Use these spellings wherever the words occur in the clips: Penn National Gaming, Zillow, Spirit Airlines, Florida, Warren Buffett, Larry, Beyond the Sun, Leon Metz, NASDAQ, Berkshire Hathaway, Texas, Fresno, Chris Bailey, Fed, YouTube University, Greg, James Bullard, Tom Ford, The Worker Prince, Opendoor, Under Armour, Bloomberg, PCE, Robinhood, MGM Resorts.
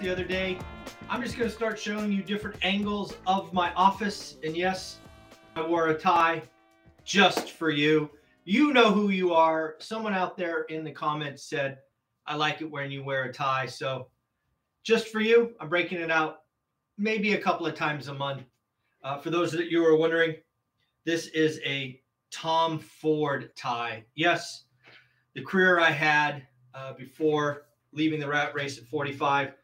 The other day, I'm just going to start showing you different angles of my office. And yes, I wore a tie just for you. You know who you are. Someone out there in the comments said, I like it when you wear a tie. So just for you, I'm breaking it out maybe a couple of times a month. For those that you were wondering, this is a Tom Ford tie. Yes, the career I had before leaving the rat race at 45.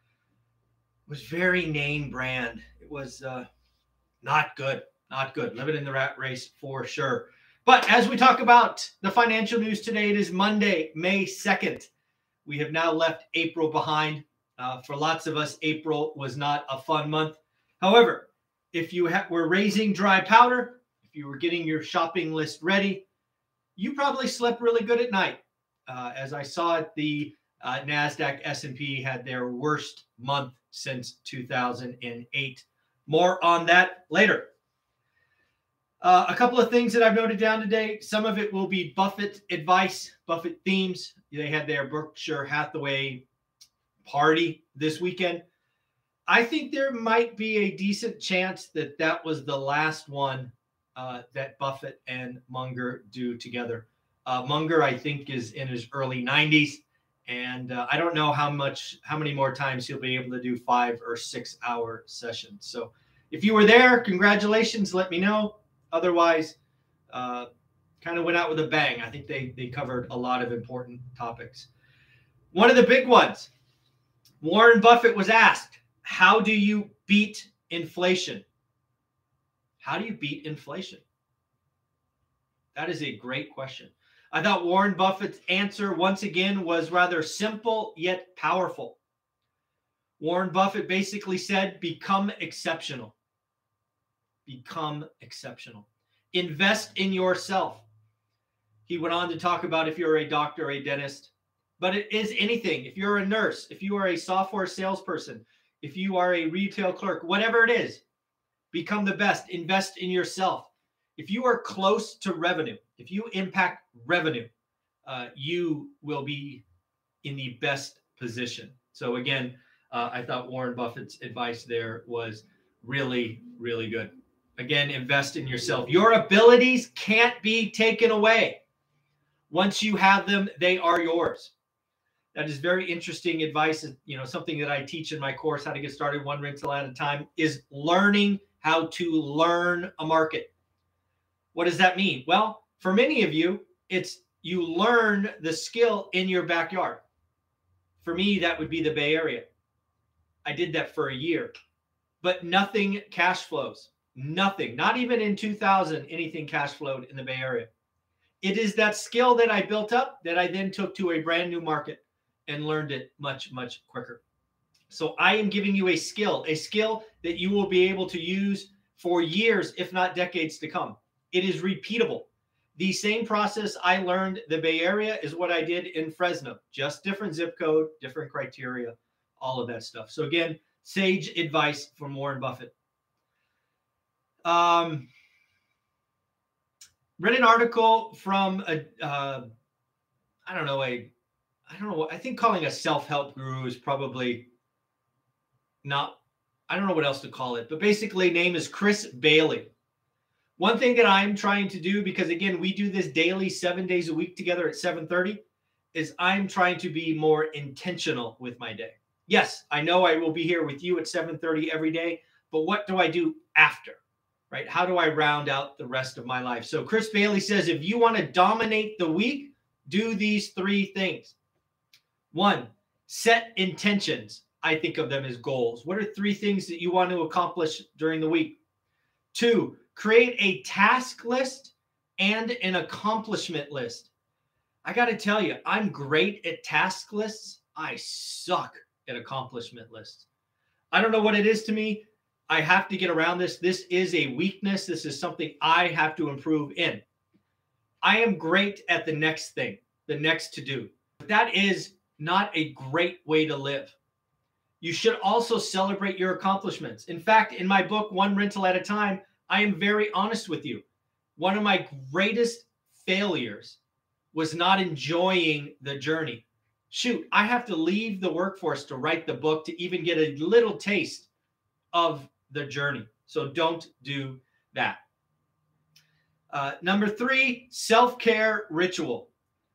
Was very name brand. It was not good. Living in the rat race for sure. But as we talk about the financial news today, it is Monday, May 2nd. We have now left April behind. For lots of us, April was not a fun month. However, if you were raising dry powder, if you were getting your shopping list ready, you probably slept really good at night. As I saw it, the NASDAQ S&P had their worst month since 2008. More on that later. A couple of things that I've noted down today. Some of it will be Buffett advice, Buffett themes. They had their Berkshire Hathaway party this weekend. I think there might be a decent chance that that was the last one that Buffett and Munger do together. Munger, I think, is in his early 90s. And I don't know how many more times he'll be able to do 5 or 6 hour sessions. So if you were there, congratulations, let me know. Otherwise, kind of went out with a bang. I think they covered a lot of important topics. One of the big ones, Warren Buffett was asked, how do you beat inflation? How do you beat inflation? That is a great question. I thought Warren Buffett's answer, once again, was rather simple yet powerful. Warren Buffett basically said, become exceptional. Become exceptional. Invest in yourself. He went on to talk about if you're a doctor, a dentist, but it is anything. If you're a nurse, if you are a software salesperson, if you are a retail clerk, whatever it is, become the best. Invest in yourself. If you are close to revenue, if you impact revenue, you will be in the best position. So again, I thought Warren Buffett's advice there was really, really good. Again, invest in yourself. Your abilities can't be taken away. Once you have them, they are yours. That is very interesting advice. You know, something that I teach in my course, How to Get Started One Rental at a Time, is learning how to learn a market. What does that mean? Well, for many of you, it's you learn the skill in your backyard. For me, that would be the Bay Area. I did that for a year, but nothing cash flows. Nothing. Not even in 2000, anything cash flowed in the Bay Area. It is that skill that I built up that I then took to a brand new market and learned it much, much quicker. So I am giving you a skill that you will be able to use for years, if not decades to come. It is repeatable. The same process I learned the Bay Area is what I did in Fresno. Just different zip code, different criteria, all of that stuff. So again, sage advice from Warren Buffett. Read an article from I think calling a self-help guru is probably not, I don't know what else to call it, but basically name is Chris Bailey. One thing that I'm trying to do, because again, we do this daily 7 days a week together at 7:30, is I'm trying to be more intentional with my day. Yes, I know I will be here with you at 7:30 every day, but what do I do after, right? How do I round out the rest of my life? So Chris Bailey says, if you want to dominate the week, do these three things. One, set intentions. I think of them as goals. What are three things that you want to accomplish during the week? Two, create a task list and an accomplishment list. I got to tell you, I'm great at task lists. I suck at accomplishment lists. I don't know what it is to me. I have to get around this. This is a weakness. This is something I have to improve in. I am great at the next thing, the next to do. But that is not a great way to live. You should also celebrate your accomplishments. In fact, in my book, One Rental at a Time, I am very honest with you. One of my greatest failures was not enjoying the journey. Shoot, I have to leave the workforce to write the book to even get a little taste of the journey. So don't do that. Number 3, self-care ritual.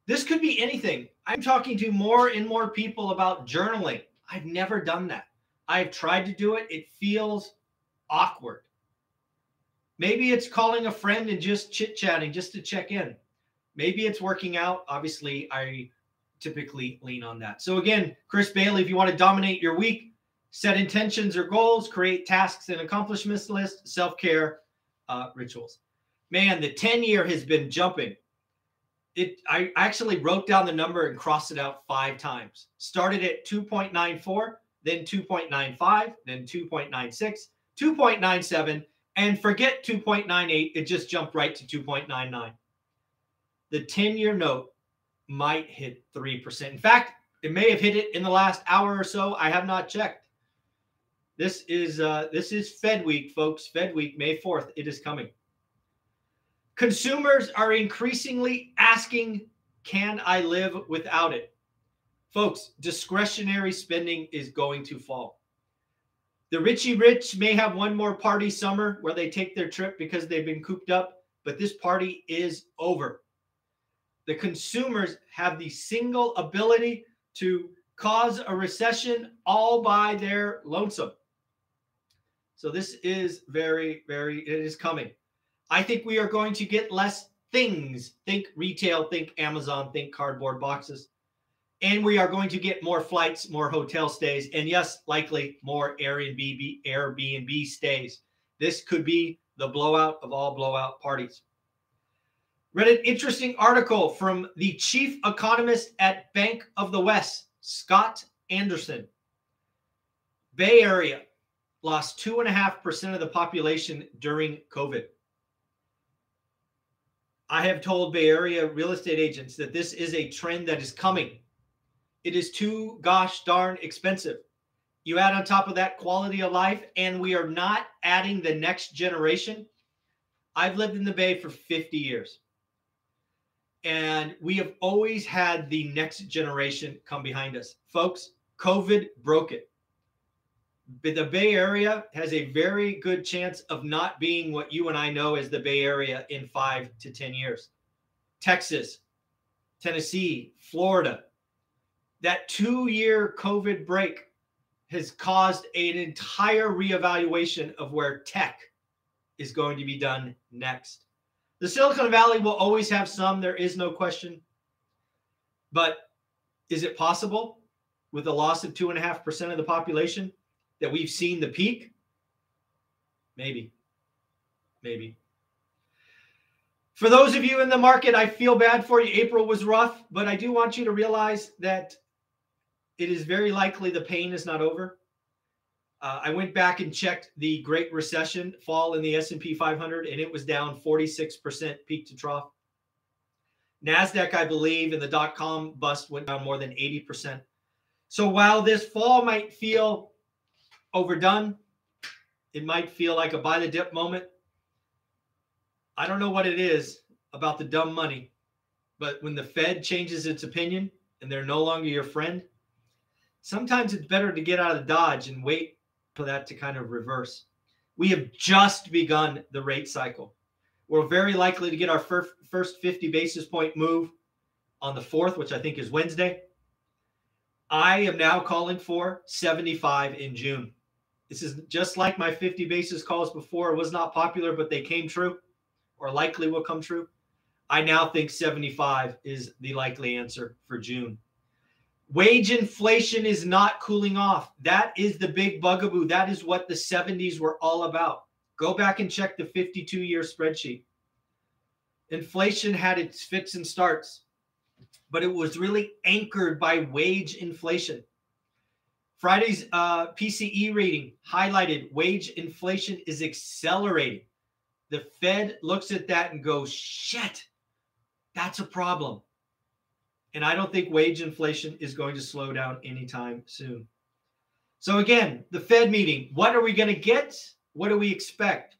This could be anything. I'm talking to more and more people about journaling. I've never done that. I've tried to do it. It feels awkward. Maybe it's calling a friend and just chit-chatting just to check in. Maybe it's working out. Obviously, I typically lean on that. So again, Chris Bailey, if you want to dominate your week, set intentions or goals, create tasks and accomplishments list, self-care rituals. Man, the 10-year has been jumping. I actually wrote down the number and crossed it out 5 times. Started at 2.94, then 2.95, then 2.96, 2.97, and forget 2.98. It just jumped right to 2.99. The 10-year note might hit 3%. In fact, it may have hit it in the last hour or so. I have not checked. This is Fed week, folks. Fed week, May 4th. It is coming. Consumers are increasingly asking, can I live without it? Folks, discretionary spending is going to fall. The richy rich may have one more party summer where they take their trip because they've been cooped up, but this party is over. The consumers have the single ability to cause a recession all by their lonesome. So this is very, very, it is coming. I think we are going to get less things. Think retail, think Amazon, think cardboard boxes. And we are going to get more flights, more hotel stays, and yes, likely more Airbnb stays. This could be the blowout of all blowout parties. Read an interesting article from the chief economist at Bank of the West, Scott Anderson. Bay Area lost 2.5% of the population during COVID. I have told Bay Area real estate agents that this is a trend that is coming. It is too gosh darn expensive. You add on top of that quality of life, and we are not adding the next generation. I've lived in the Bay for 50 years, and we have always had the next generation come behind us. Folks, COVID broke it. But the Bay Area has a very good chance of not being what you and I know as the Bay Area in 5 to 10 years. Texas, Tennessee, Florida. That 2-year COVID break has caused an entire reevaluation of where tech is going to be done next. The Silicon Valley will always have some, there is no question. But is it possible with a loss of 2.5% of the population that we've seen the peak? Maybe, maybe. For those of you in the market, I feel bad for you. April was rough, but I do want you to realize that it is very likely the pain is not over. I went back and checked the Great Recession fall in the S&P 500, and it was down 46% peak to trough. NASDAQ, I believe, and the dot-com bust went down more than 80%. So while this fall might feel overdone, it might feel like a buy-the-dip moment. I don't know what it is about the dumb money, but when the Fed changes its opinion and they're no longer your friend, sometimes it's better to get out of Dodge and wait for that to kind of reverse. We have just begun the rate cycle. We're very likely to get our first 50 basis point move on the 4th, which I think is Wednesday. I am now calling for 75 in June. This is just like my 50 basis calls before. It was not popular, but they came true or likely will come true. I now think 75 is the likely answer for June. Wage inflation is not cooling off. That is the big bugaboo. That is what the 70s were all about. Go back and check the 52-year spreadsheet. Inflation had its fits and starts, but it was really anchored by wage inflation. Friday's PCE reading highlighted wage inflation is accelerating. The Fed looks at that and goes, shit, that's a problem. And I don't think wage inflation is going to slow down anytime soon. So again, the Fed meeting, what are we going to get? What do we expect?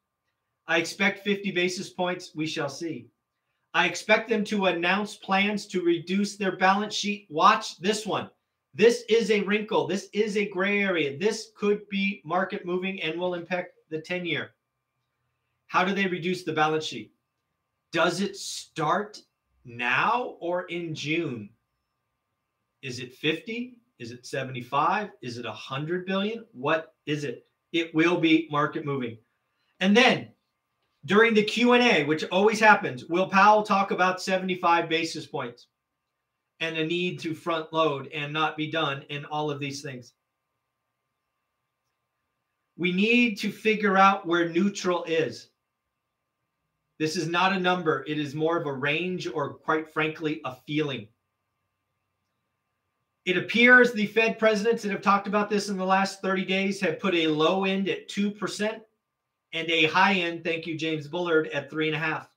I expect 50 basis points. We shall see. I expect them to announce plans to reduce their balance sheet. Watch this one. This is a wrinkle. This is a gray area. This could be market moving and will impact the 10-year. How do they reduce the balance sheet? Does it start now or in June? Is it 50? Is it 75? Is it 100 billion? What is it? It will be market moving. And then during the Q&A, which always happens, will Powell talk about 75 basis points and a need to front load and not be done and all of these things? We need to figure out where neutral is. This is not a number. It is more of a range or, quite frankly, a feeling. It appears the Fed presidents that have talked about this in the last 30 days have put a low end at 2% and a high end, thank you, James Bullard, at 3.5.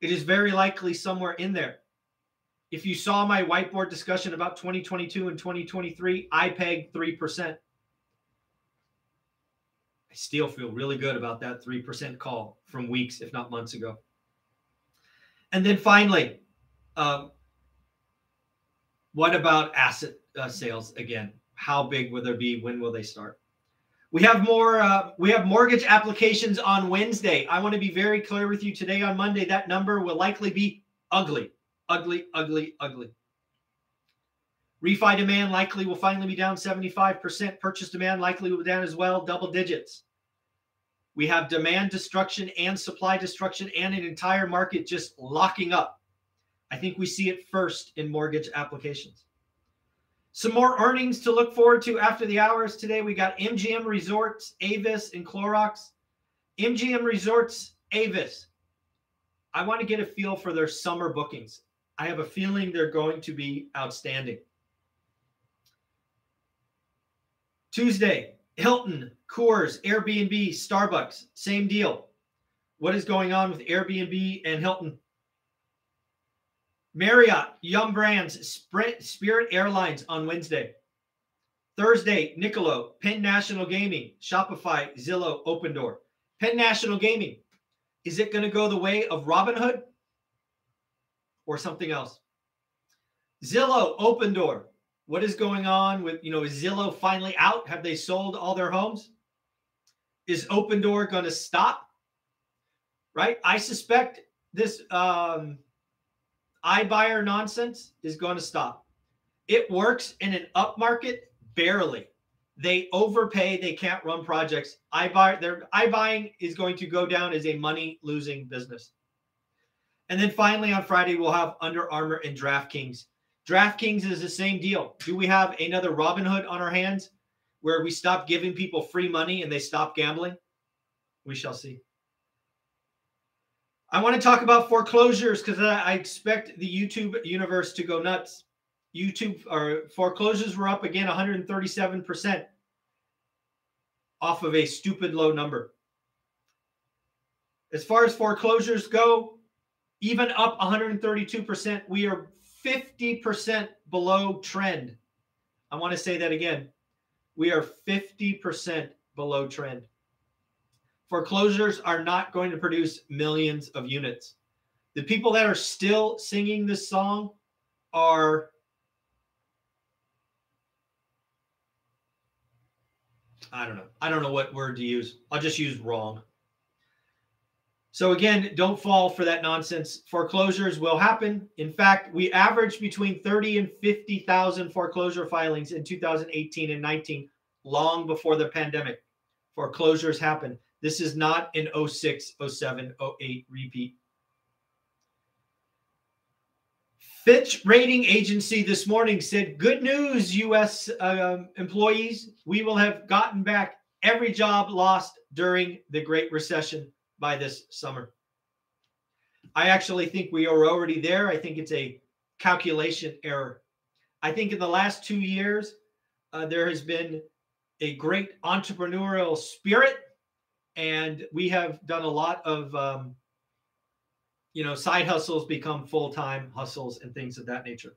It is very likely somewhere in there. If you saw my whiteboard discussion about 2022 and 2023, I pegged 3%. I still feel really good about that 3% call from weeks, if not months ago. And then finally, what about asset sales again? How big will they be? When will they start? We have more. We have mortgage applications on Wednesday. I want to be very clear with you today on Monday. That number will likely be ugly. Ugly, ugly, ugly. Refi demand likely will finally be down 75%. Purchase demand likely will be down as well, double digits. We have demand destruction and supply destruction and an entire market just locking up. I think we see it first in mortgage applications. Some more earnings to look forward to after the hours today. We got MGM Resorts, Avis, and Clorox. MGM Resorts, Avis. I want to get a feel for their summer bookings. I have a feeling they're going to be outstanding. Tuesday, Hilton, Coors, Airbnb, Starbucks, same deal. What is going on with Airbnb and Hilton? Marriott, Yum Brands, Sprint, Spirit Airlines on Wednesday. Thursday, Niccolo, Penn National Gaming, Shopify, Zillow, Opendoor. Penn National Gaming, is it going to go the way of Robinhood? Or something else? Zillow, Opendoor. What is going on with, you know, is Zillow finally out? Have they sold all their homes? Is Opendoor going to stop? Right? I suspect this iBuyer nonsense is going to stop. It works in an upmarket barely. They overpay. They can't run projects. Their iBuying is going to go down as a money-losing business. And then finally, on Friday, we'll have Under Armour and DraftKings. DraftKings is the same deal. Do we have another Robinhood on our hands where we stop giving people free money and they stop gambling? We shall see. I want to talk about foreclosures because I expect the YouTube universe to go nuts. YouTube or foreclosures were up again 137% off of a stupid low number. As far as foreclosures go, even up 132%, we are 50% below trend. I want to say that again. We are 50% below trend. Foreclosures are not going to produce millions of units. The people that are still singing this song are, I don't know. I don't know what word to use. I'll just use wrong. So again, don't fall for that nonsense. Foreclosures will happen. In fact, we averaged between 30 and 50,000 foreclosure filings in 2018 and 19, long before the pandemic. Foreclosures happen. This is not an 06, 07, 08 repeat. Fitch Rating Agency this morning said, good news, U.S. employees. We will have gotten back every job lost during the Great Recession by this summer. I actually think we are already there. I think it's a calculation error. I think in the last 2 years, there has been a great entrepreneurial spirit, and we have done a lot of, you know, side hustles become full-time hustles and things of that nature.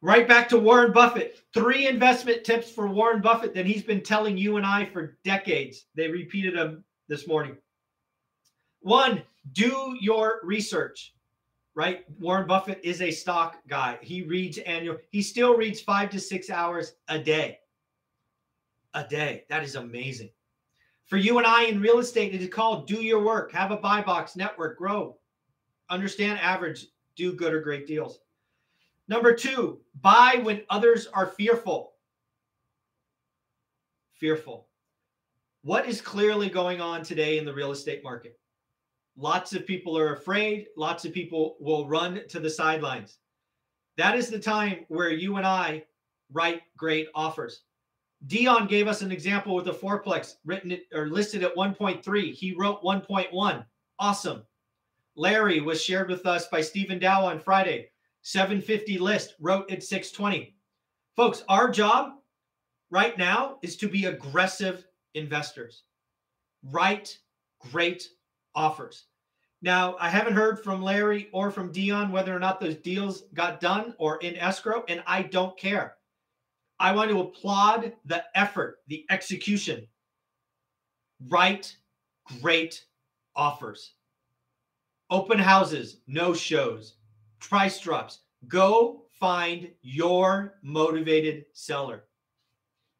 Right back to Warren Buffett. 3 investment tips for Warren Buffett that he's been telling you and I for decades. They repeated them this morning. 1, do your research, right? Warren Buffett is a stock guy. He reads annual. He still reads 5 to 6 hours a day. A day. That is amazing. For you and I in real estate, it is called do your work. Have a buy box, network, grow. Understand average. Do good or great deals. Number 2, buy when others are fearful. Fearful. What is clearly going on today in the real estate market? Lots of people are afraid. Lots of people will run to the sidelines. That is the time where you and I write great offers. Dion gave us an example with a fourplex written at, or listed at 1.3. He wrote 1.1. Awesome. Larry was shared with us by Stephen Dow on Friday. 750 list, wrote at 620. Folks, our job right now is to be aggressive investors. Write great offers. Now, I haven't heard from Larry or from Dion whether or not those deals got done or in escrow, and I don't care. I want to applaud the effort, the execution. Write great offers. Open houses, no shows. Price drops. Go find your motivated seller.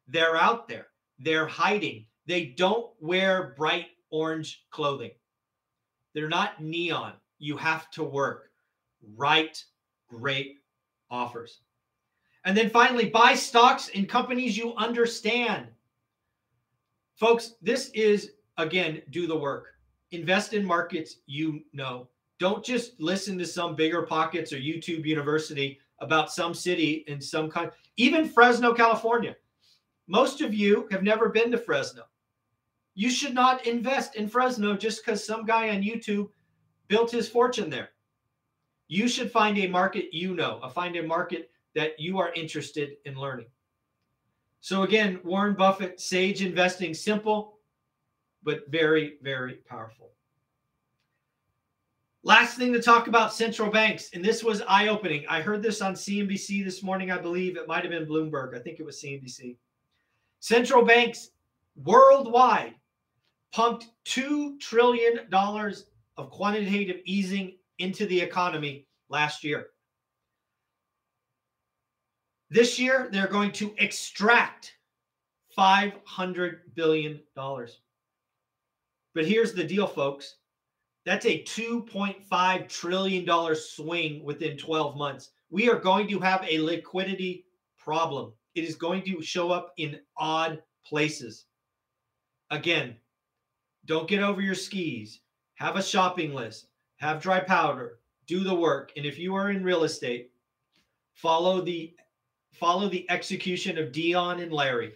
They're out there. They're hiding. They don't wear bright orange clothing. They're not neon. You have to work. Write great offers. And then finally, buy stocks in companies you understand. Folks, this is, again, do the work. Invest in markets you know. Don't just listen to some Bigger Pockets or YouTube University about some city in some country. Even Fresno, California. Most of you have never been to Fresno. You should not invest in Fresno just because some guy on YouTube built his fortune there. You should find a market you know, find a market that you are interested in learning. So again, Warren Buffett, sage investing, simple, but very, very powerful. Last thing to talk about, central banks, and this was eye-opening. I heard this on CNBC this morning, I believe. It might have been Bloomberg. I think it was CNBC. Central banks worldwide pumped $2 trillion of quantitative easing into the economy last year. This year, they're going to extract $500 billion. But here's the deal, folks. That's a $2.5 trillion swing within 12 months. We are going to have a liquidity problem. It is going to show up in odd places. Again, don't get over your skis. Have a shopping list. Have dry powder. Do the work. And if you are in real estate, follow the execution of Dion and Larry.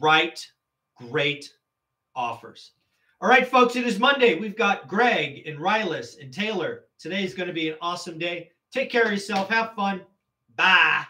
Write great offers. All right, folks, it is Monday. We've got Greg and Rylas and Taylor. Today is going to be an awesome day. Take care of yourself. Have fun. Bye.